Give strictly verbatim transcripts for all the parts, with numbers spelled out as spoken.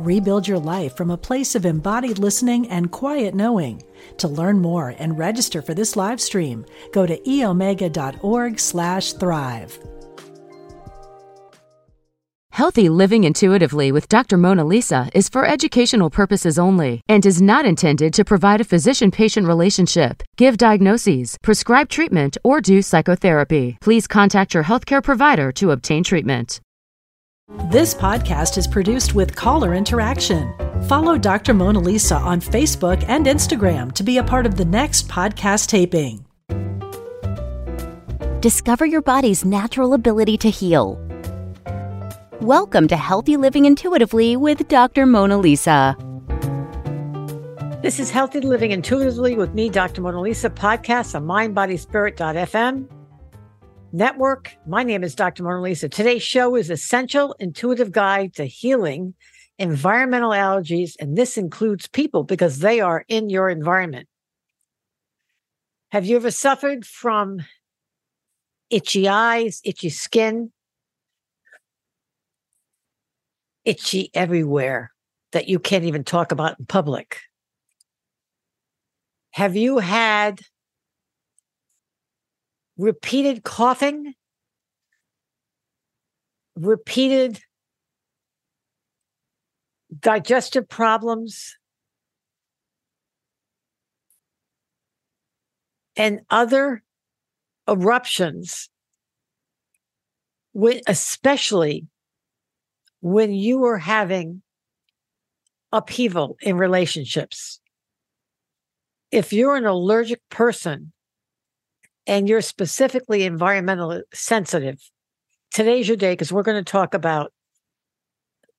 Rebuild your life from a place of embodied listening and quiet knowing. To learn more and register for this live stream, go to e omega dot org slash thrive. Healthy Living Intuitively with Doctor Mona Lisa is for educational purposes only and is not intended to provide a physician-patient relationship, give diagnoses, prescribe treatment, or do psychotherapy. Please contact your healthcare provider to obtain treatment. This podcast is produced with caller interaction. Follow Doctor Mona Lisa on Facebook and Instagram to be a part of the next podcast taping. Discover your body's natural ability to heal. Welcome to Healthy Living Intuitively with Doctor Mona Lisa. This is Healthy Living Intuitively with me, Doctor Mona Lisa, podcast on mind body spirit dot f m. Network. My name is Doctor Mona Lisa. Today's show is Essential Intuitive Guide to Healing Environmental Allergies, and this includes people because they are in your environment. Have you ever suffered from itchy eyes, itchy skin, itchy everywhere that you can't even talk about in public? Have you had repeated coughing, repeated digestive problems, and other eruptions, when, especially when you are having upheaval in relationships? If you're an allergic person, and you're specifically environmentally sensitive, today's your day because we're going to talk about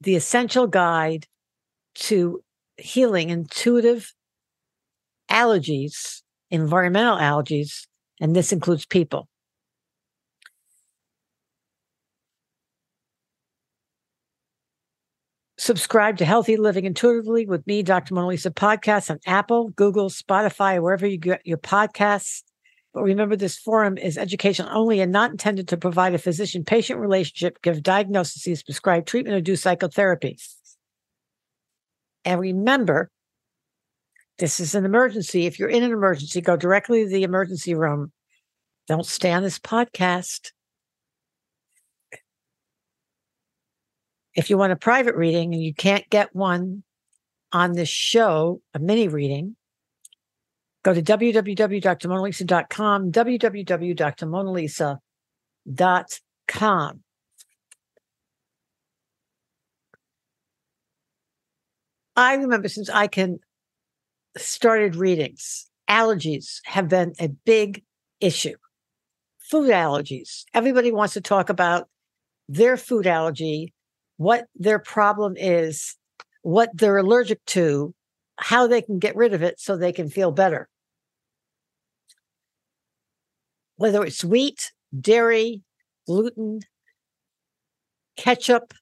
the essential guide to healing intuitive allergies, environmental allergies, and this includes people. Subscribe to Healthy Living Intuitively with me, Doctor Mona Lisa podcast on Apple, Google, Spotify, wherever you get your podcasts. But remember, this forum is educational only and not intended to provide a physician-patient relationship, give diagnoses, prescribe treatment, or do psychotherapy. And remember, this is an emergency. If you're in an emergency, go directly to the emergency room. Don't stay on this podcast. If you want a private reading and you can't get one on this show, a mini reading, go to w w w dot dr mona lisa dot com, w w w dot dr mona lisa dot com. I remember since I can started readings, allergies have been a big issue. Food allergies. Everybody wants to talk about their food allergy, what their problem is, what they're allergic to, how they can get rid of it so they can feel better. Whether it's wheat, dairy, gluten, ketchup,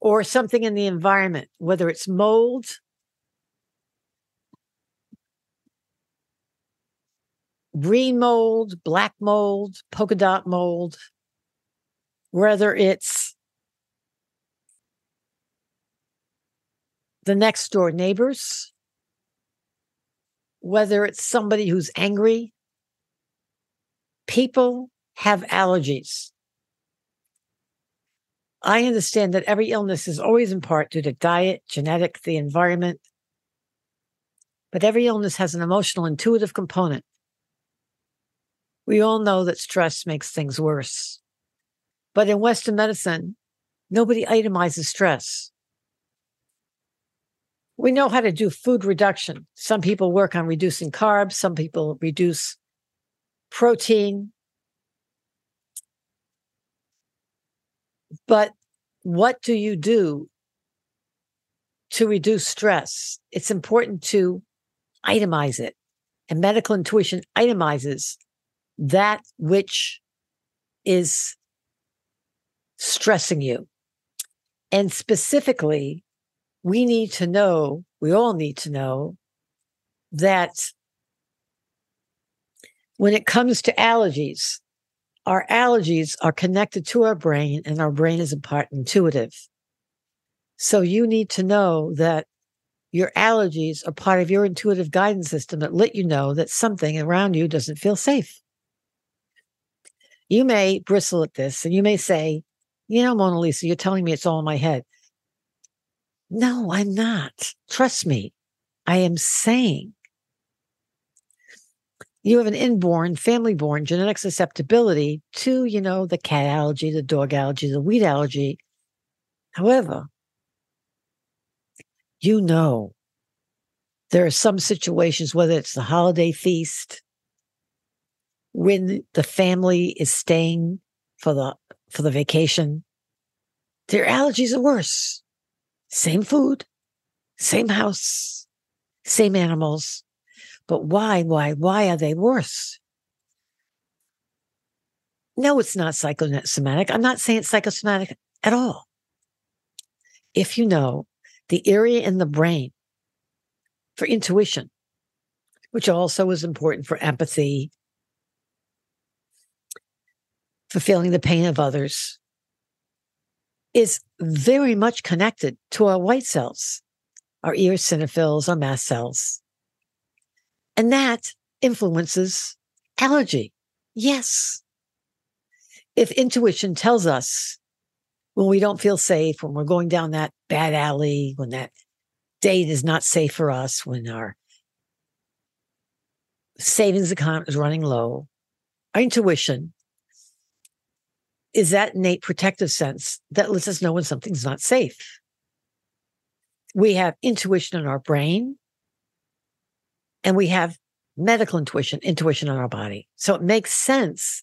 or something in the environment, whether it's mold, green mold, black mold, polka dot mold, whether it's the next door neighbors, whether it's somebody who's angry, people have allergies. I understand that every illness is always in part due to diet, genetic, the environment, but every illness has an emotional, intuitive component. We all know that stress makes things worse, but in Western medicine, nobody itemizes stress. We know how to do food reduction. Some people work on reducing carbs. Some people reduce protein. But what do you do to reduce stress, it's important to itemize it. And medical intuition itemizes that which is stressing you. And specifically, we need to know, we all need to know that when it comes to allergies, our allergies are connected to our brain, and our brain is in part intuitive. So you need to know that your allergies are part of your intuitive guidance system that let you know that something around you doesn't feel safe. You may bristle at this, and you may say, you know, Mona Lisa, you're telling me it's all in my head. No, I'm not. Trust me. I am saying you have an inborn, family-born genetic susceptibility to, you know, the cat allergy, the dog allergy, the wheat allergy. However, you know, there are some situations, whether it's the holiday feast, when the family is staying for the for the vacation, their allergies are worse. Same food, same house, same animals. But why, why, why are they worse? No, it's not psychosomatic. I'm not saying it's psychosomatic at all. If you know the area in the brain for intuition, which also is important for empathy, for feeling the pain of others, is very much connected to our white cells, our eosinophils, our mast cells. And that influences allergy. Yes. If intuition tells us when we don't feel safe, when we're going down that bad alley, when that date is not safe for us, when our savings account is running low, our intuition is that innate protective sense that lets us know when something's not safe. We have intuition in our brain, and we have medical intuition, intuition in our body. So it makes sense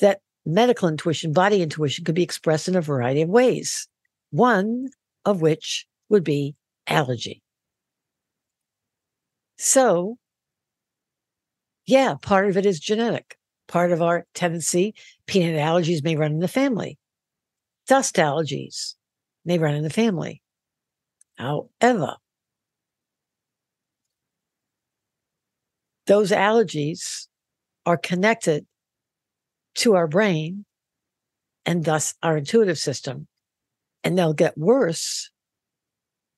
that medical intuition, body intuition, could be expressed in a variety of ways, one of which would be allergy. So, yeah, part of it is genetic. Part of our tendency, peanut allergies may run in the family. Dust allergies may run in the family. However, those allergies are connected to our brain and thus our intuitive system, and they'll get worse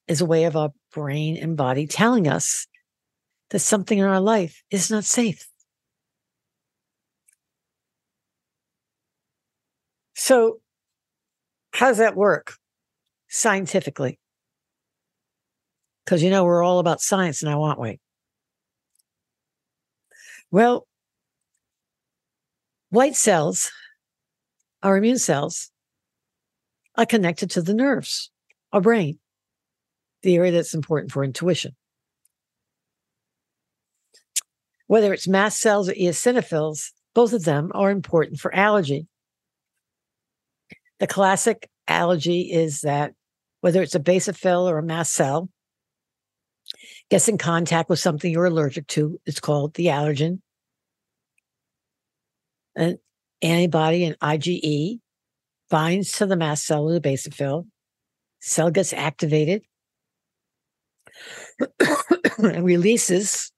as a way of our brain and body telling us that something in our life is not safe. So how does that work scientifically? Because, you know, we're all about science now, aren't we? Well, white cells, our immune cells, are connected to the nerves, our brain, the area that's important for intuition. Whether it's mast cells or eosinophils, both of them are important for allergy. The classic allergy is that whether it's a basophil or a mast cell gets in contact with something you're allergic to, it's called the allergen. An antibody, an IgE, binds to the mast cell or the basophil. Cell gets activated and releases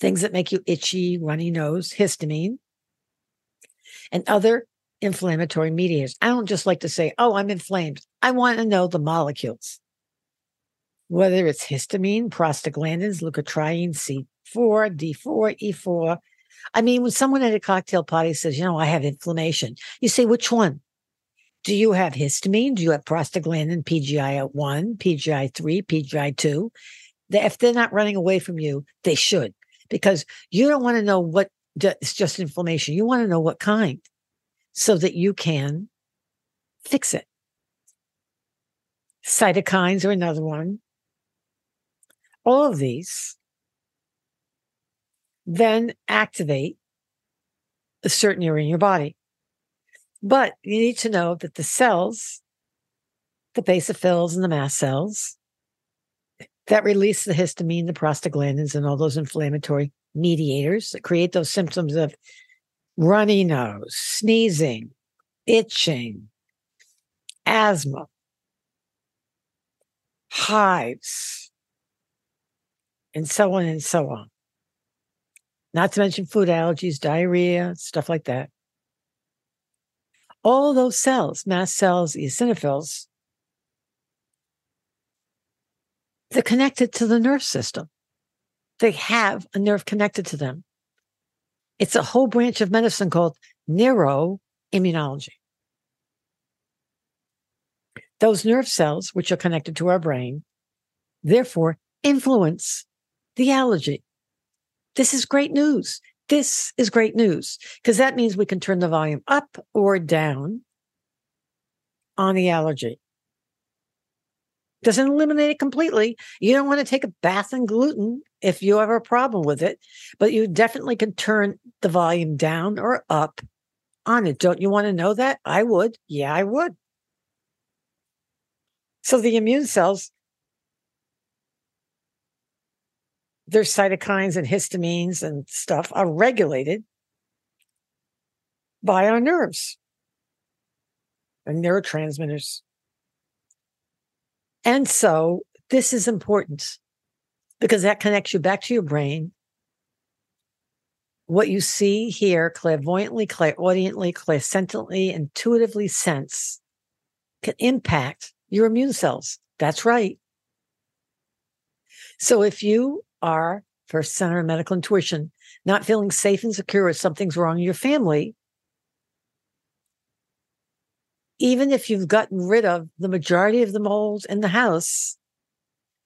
things that make you itchy, runny nose, histamine, and other inflammatory mediators. I don't just like to say, oh, I'm inflamed. I want to know the molecules. Whether it's histamine, prostaglandins, leukotriene, C four, D four, E four. I mean, when someone at a cocktail party says, you know, I have inflammation, you say, which one? Do you have histamine? Do you have prostaglandin, P G I one, P G I three, P G I two? If they're not running away from you, they should, because you don't want to know what, it's just inflammation. You want to know what kind, so that you can fix it. Cytokines are another one. All of these then activate a certain area in your body. But you need to know that the cells, the basophils and the mast cells, that release the histamine, the prostaglandins, and all those inflammatory mediators that create those symptoms of runny nose, sneezing, itching, asthma, hives, and so on and so on. Not to mention food allergies, diarrhea, stuff like that. All those cells, mast cells, eosinophils, they're connected to the nerve system. They have a nerve connected to them. It's a whole branch of medicine called neuroimmunology. Those nerve cells, which are connected to our brain, therefore influence the allergy. This is great news. This is great news, because that means we can turn the volume up or down on the allergy. Doesn't eliminate it completely. You don't want to take a bath in gluten if you have a problem with it, but you definitely can turn the volume down or up on it. Don't you want to know that? I would. Yeah, I would. So the immune cells, their cytokines and histamines and stuff are regulated by our nerves and neurotransmitters. And so this is important because that connects you back to your brain. What you see, hear, clairvoyantly, clairaudiently, clairsentiently, intuitively sense can impact your immune cells. That's right. So if you are, first center of medical intuition, not feeling safe and secure if something's wrong in your family, even if you've gotten rid of the majority of the mold in the house,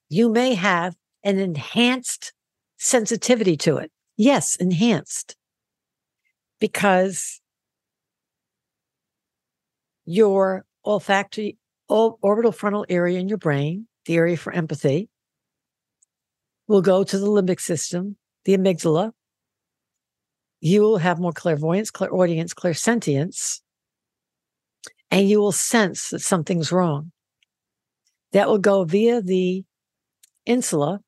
you may have an enhanced sensitivity to it. Yes, enhanced. Because your olfactory, orbital frontal area in your brain, the area for empathy, will go to the limbic system, the amygdala. You will have more clairvoyance, clairaudience, clairsentience, and you will sense that something's wrong. That will go via the insula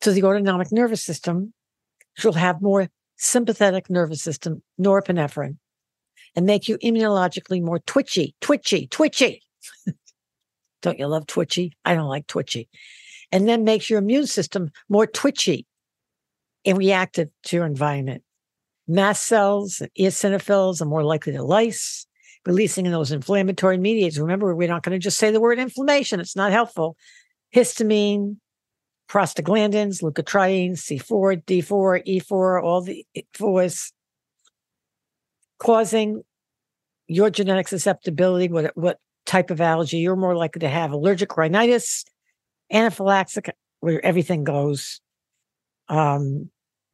to the autonomic nervous system, which will have more sympathetic nervous system, norepinephrine, and make you immunologically more twitchy, twitchy, twitchy. Don't you love twitchy? I don't like twitchy. And then makes your immune system more twitchy and reactive to your environment. Mast cells and eosinophils are more likely to lyse, releasing those inflammatory mediators. Remember, we're not going to just say the word inflammation. It's not helpful. Histamine, prostaglandins, leukotriene, C four, D four, E four, all the fours, causing your genetic susceptibility, what, what type of allergy you're more likely to have, allergic rhinitis, anaphylaxis, where everything goes, um,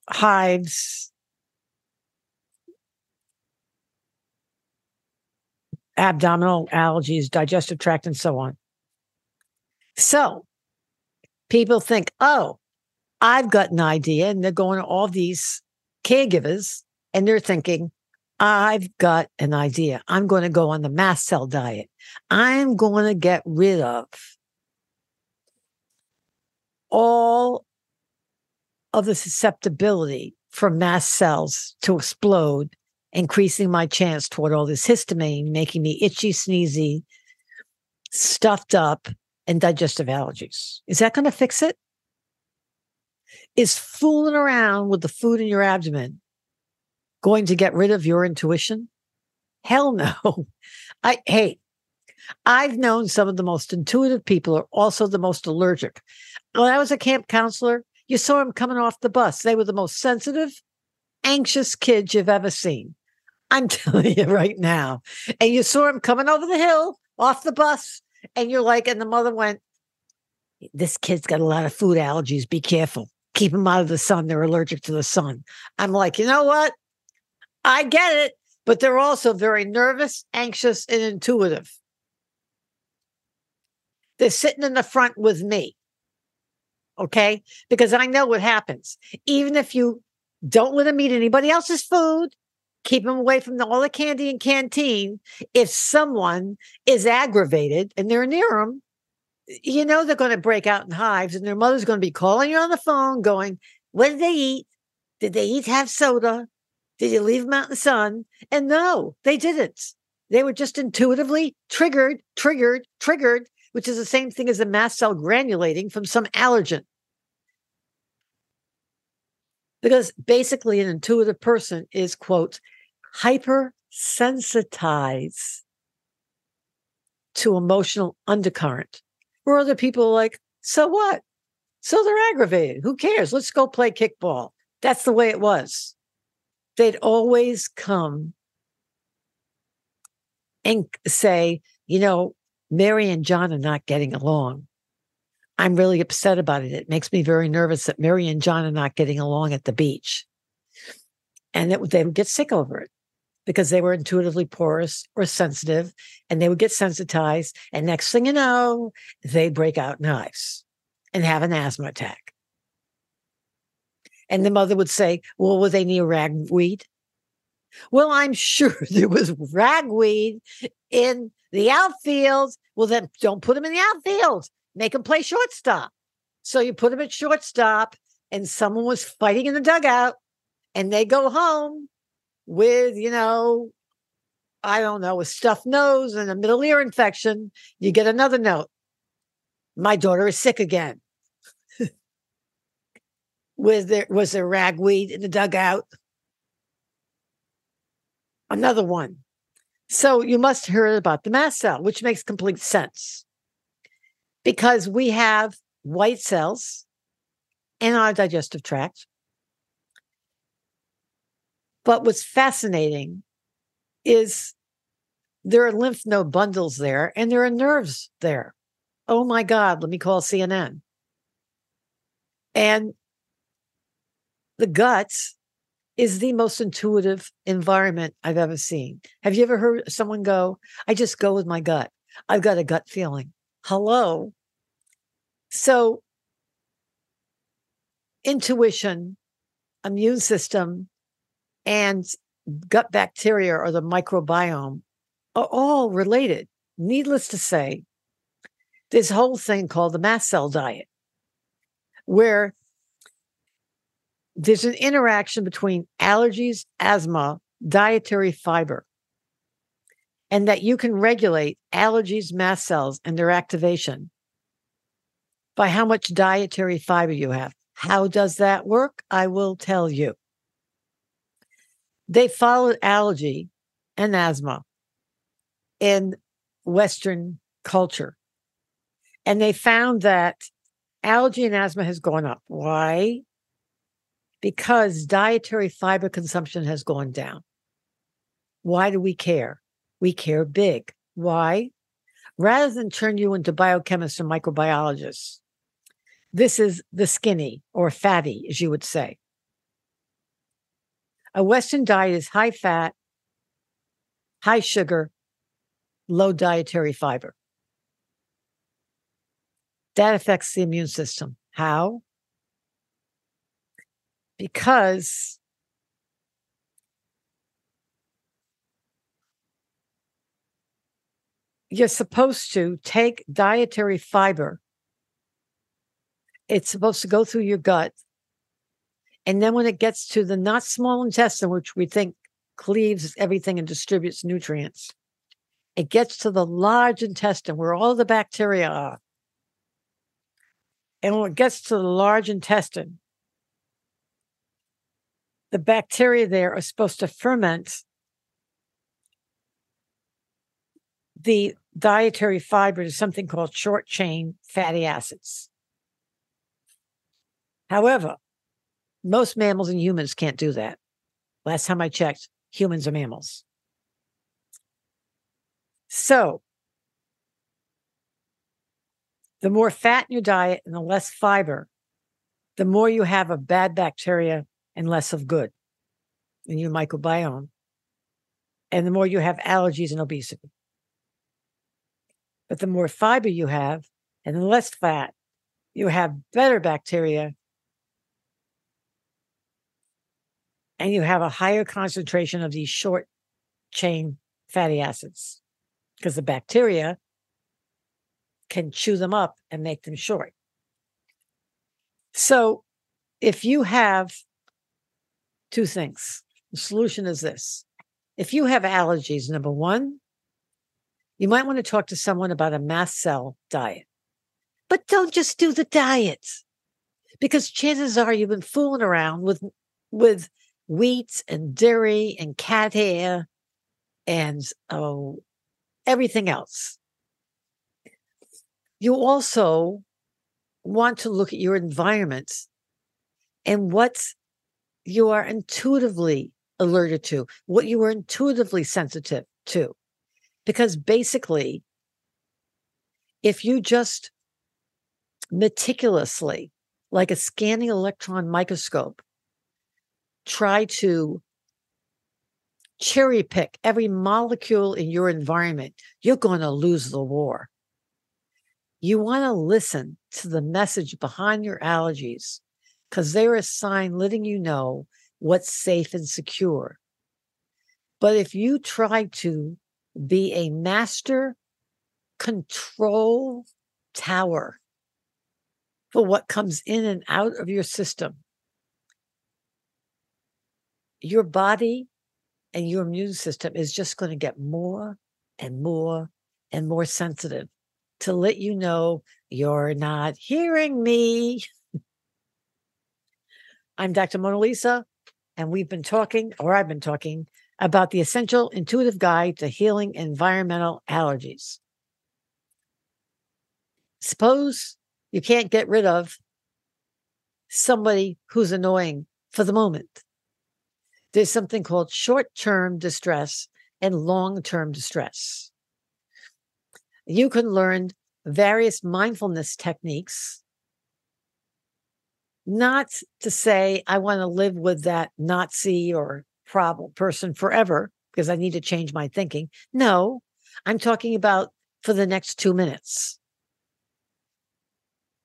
hives, abdominal allergies, digestive tract, and so on. So people think, oh, I've got an idea, and they're going to all these caregivers, and they're thinking, I've got an idea. I'm going to go on the mast cell diet. I'm going to get rid of all of the susceptibility for mast cells to explode, increasing my chance toward all this histamine, making me itchy, sneezy, stuffed up, and digestive allergies. Is that going to fix it? Is fooling around with the food in your abdomen going to get rid of your intuition? Hell no. I hey, I've known some of the most intuitive people are also the most allergic. When I was a camp counselor, you saw them coming off the bus. They were the most sensitive, anxious kids you've ever seen. I'm telling you right now. And you saw him coming over the hill, off the bus, and you're like, and the mother went, this kid's got a lot of food allergies. Be careful. Keep him out of the sun. They're allergic to the sun. I'm like, you know what? I get it. But they're also very nervous, anxious, and intuitive. They're sitting in the front with me. Okay? Because I know what happens. Even if you don't let them eat anybody else's food. Keep them away from the, all the candy and canteen. If someone is aggravated and they're near them, you know they're going to break out in hives, and their mother's going to be calling you on the phone going, what did they eat? Did they eat half soda? Did you leave them out in the sun? And no, they didn't. They were just intuitively triggered, triggered, triggered, which is the same thing as a mast cell granulating from some allergen. Because basically an intuitive person is, quote, hypersensitized to emotional undercurrent. Where other people are like, so what? So they're aggravated. Who cares? Let's go play kickball. That's the way it was. They'd always come and say, you know, Mary and John are not getting along. I'm really upset about it. It makes me very nervous that Mary and John are not getting along at the beach. And that they would get sick over it because they were intuitively porous or sensitive, and they would get sensitized. And next thing you know, they break out in hives and have an asthma attack. And the mother would say, well, were they near ragweed? Well, I'm sure there was ragweed in the outfield. Well, then don't put them in the outfield. Make them play shortstop. So you put them at shortstop, and someone was fighting in the dugout, and they go home with, you know, I don't know, a stuffed nose and a middle ear infection. You get another note. My daughter is sick again. Was there, was there ragweed in the dugout? Another one. So you must have heard about the mast cell, which makes complete sense. Because we have white cells in our digestive tract. But what's fascinating is there are lymph node bundles there, and there are nerves there. Oh my God, let me call C N N. And the gut is the most intuitive environment I've ever seen. Have you ever heard someone go, I just go with my gut. I've got a gut feeling. Hello. So intuition, immune system, and gut bacteria or the microbiome are all related. Needless to say, this whole thing called the mast cell diet, where there's an interaction between allergies, asthma, dietary fiber, and that you can regulate allergies, mast cells, and their activation by how much dietary fiber you have. How does that work? I will tell you. They followed allergy and asthma in Western culture, and they found that allergy and asthma has gone up. Why? Because dietary fiber consumption has gone down. Why do we care? We care big. Why? Rather than turn you into biochemists or microbiologists, this is the skinny or fatty, as you would say. A Western diet is high fat, high sugar, low dietary fiber. That affects the immune system. How? Because you're supposed to take dietary fiber. It's supposed to go through your gut. And then when it gets to the not small intestine, which we think cleaves everything and distributes nutrients, it gets to the large intestine where all the bacteria are. And when it gets to the large intestine, the bacteria there are supposed to ferment the dietary fiber to something called short-chain fatty acids. However, most mammals and humans can't do that. Last time I checked, humans are mammals. So, the more fat in your diet and the less fiber, the more you have of bad bacteria and less of good in your microbiome, and the more you have allergies and obesity. But the more fiber you have and the less fat, you have better bacteria, and you have a higher concentration of these short-chain fatty acids because the bacteria can chew them up and make them short. So if you have two things, the solution is this. If you have allergies, number one, you might want to talk to someone about a mast cell diet. But don't just do the diet, because chances are you've been fooling around with, with wheat and dairy and cat hair and oh, everything else. You also want to look at your environment and what you are intuitively alerted to, what you are intuitively sensitive to. Because basically, if you just meticulously, like a scanning electron microscope, try to cherry pick every molecule in your environment, you're going to lose the war. You want to listen to the message behind your allergies, because they're a sign letting you know what's safe and secure. But if you try to be a master control tower for what comes in and out of your system, your body and your immune system is just going to get more and more and more sensitive to let you know, you're not hearing me. I'm Doctor Mona Lisa, and we've been talking, or I've been talking, about the Essential Intuitive Guide to Healing Environmental Allergies. Suppose you can't get rid of somebody who's annoying for the moment. There's something called short-term distress and long-term distress. You can learn various mindfulness techniques, not to say, I want to live with that Nazi or problem person forever because I need to change my thinking. No, I'm talking about for the next two minutes.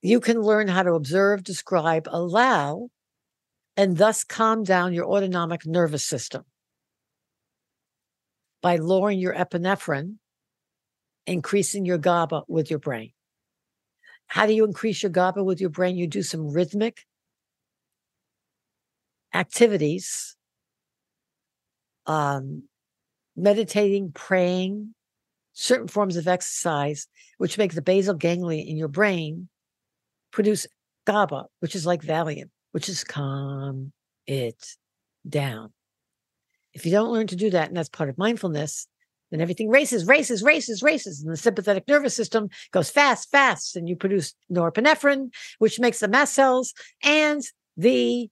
You can learn how to observe, describe, allow, and thus calm down your autonomic nervous system by lowering your epinephrine, increasing your GABA with your brain. How do you increase your GABA with your brain? You do some rhythmic activities, um, meditating, praying, certain forms of exercise, which make the basal ganglia in your brain produce GABA, which is like Valium, which is calm it down. If you don't learn to do that, and that's part of mindfulness, then everything races, races, races, races, and the sympathetic nervous system goes fast, fast, and you produce norepinephrine, which makes the mast cells and the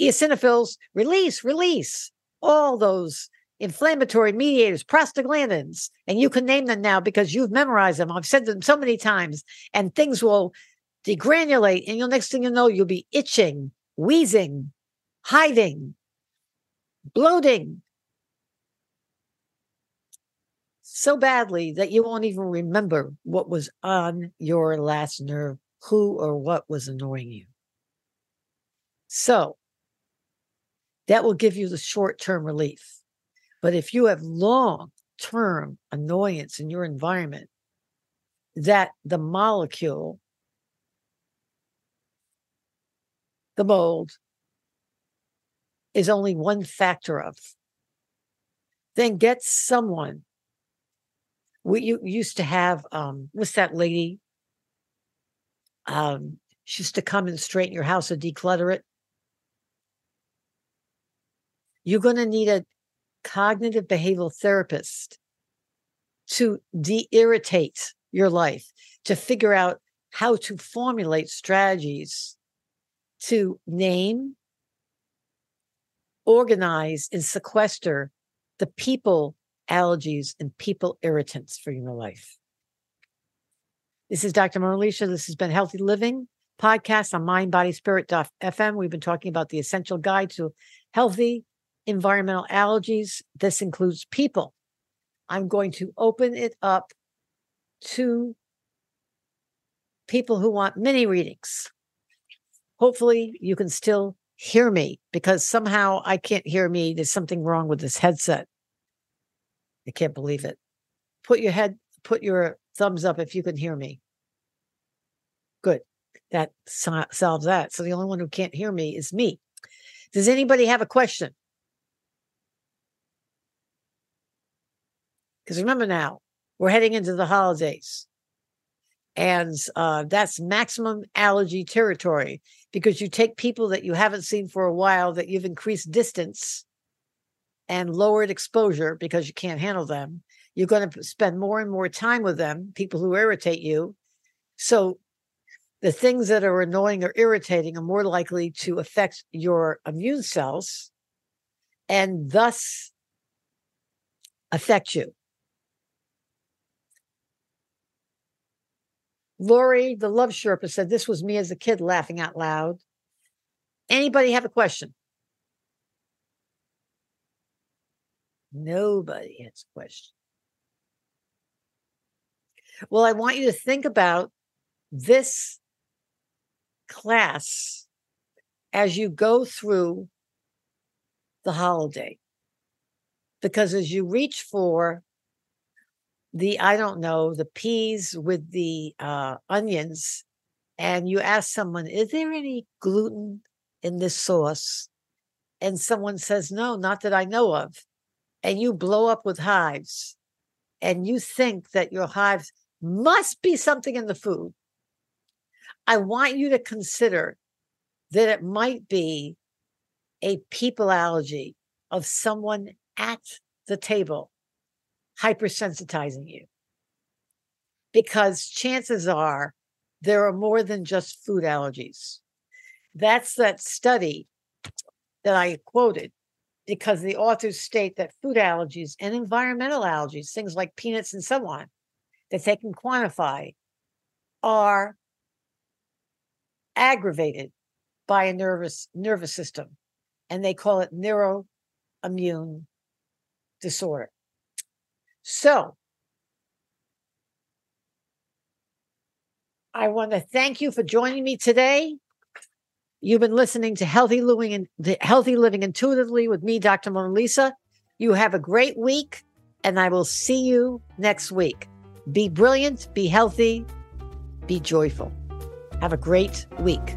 eosinophils release, release all those inflammatory mediators, prostaglandins, and you can name them now because you've memorized them. I've said them so many times, and things will degranulate, and you'll next thing you know, you'll be itching, wheezing, hiving, bloating so badly that you won't even remember what was on your last nerve, who or what was annoying you. So that will give you the short-term relief. But if you have long-term annoyance in your environment, that the molecule, the mold, is only one factor of, then get someone. We you used to have, um, what's that lady? Um, she used to come and straighten your house or declutter it. You're going to need a cognitive behavioral therapist to de-irritate your life, to figure out how to formulate strategies to name, organize, and sequester the people allergies and people irritants for your life. This is Doctor Mona Lisa. This has been Healthy Living Podcast on mind body spirit dot f m. We've been talking about the essential guide to healthy environmental allergies. This includes people. I'm going to open it up to people who want mini readings. Hopefully you can still hear me, because somehow I can't hear me. There's something wrong with this headset. I can't believe it. Put your head, put your Thumbs up if you can hear me. Good. That so- solves that. So the only one who can't hear me is me. Does anybody have a question? Because remember now, we're heading into the holidays. And uh, that's maximum allergy territory, because you take people that you haven't seen for a while, that you've increased distance and lowered exposure because you can't handle them. You're going to spend more and more time with them, people who irritate you. So the things that are annoying or irritating are more likely to affect your immune cells and thus affect you. Lori, the love Sherpa, said, this was me as a kid laughing out loud. Anybody have a question? Nobody has a question. Well, I want you to think about this class as you go through the holiday. Because as you reach for the, I don't know, the peas with the uh, onions, and you ask someone, is there any gluten in this sauce? And someone says, no, not that I know of. And you blow up with hives, and you think that your hives must be something in the food. I want you to consider that it might be a people allergy of someone at the table hypersensitizing you, because chances are there are more than just food allergies. That's that study that I quoted, because the authors state that food allergies and environmental allergies, things like peanuts and so on, that they can quantify, are aggravated by a nervous nervous system, and they call it neuroimmune disorder. So I want to thank you for joining me today. You've been listening to Healthy Living, and the Healthy Living Intuitively with me, Doctor Mona Lisa. You have a great week, and I will see you next week. Be brilliant, be healthy, be joyful. Have a great week.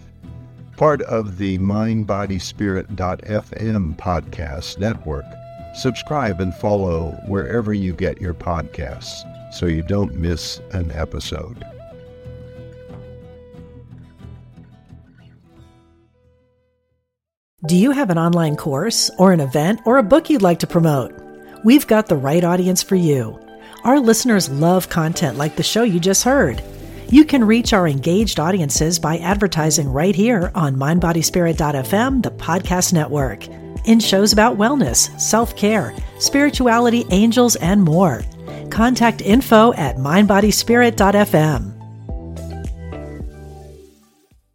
Part of the mind body spirit dot f m podcast network. Subscribe and follow wherever you get your podcasts so you don't miss an episode. Do you have an online course or an event or a book you'd like to promote? We've got the right audience for you. Our listeners love content like the show you just heard. You can reach our engaged audiences by advertising right here on mind body spirit dot f m, the podcast network, in shows about wellness, self-care, spirituality, angels, and more. Contact info at mind body spirit dot f m.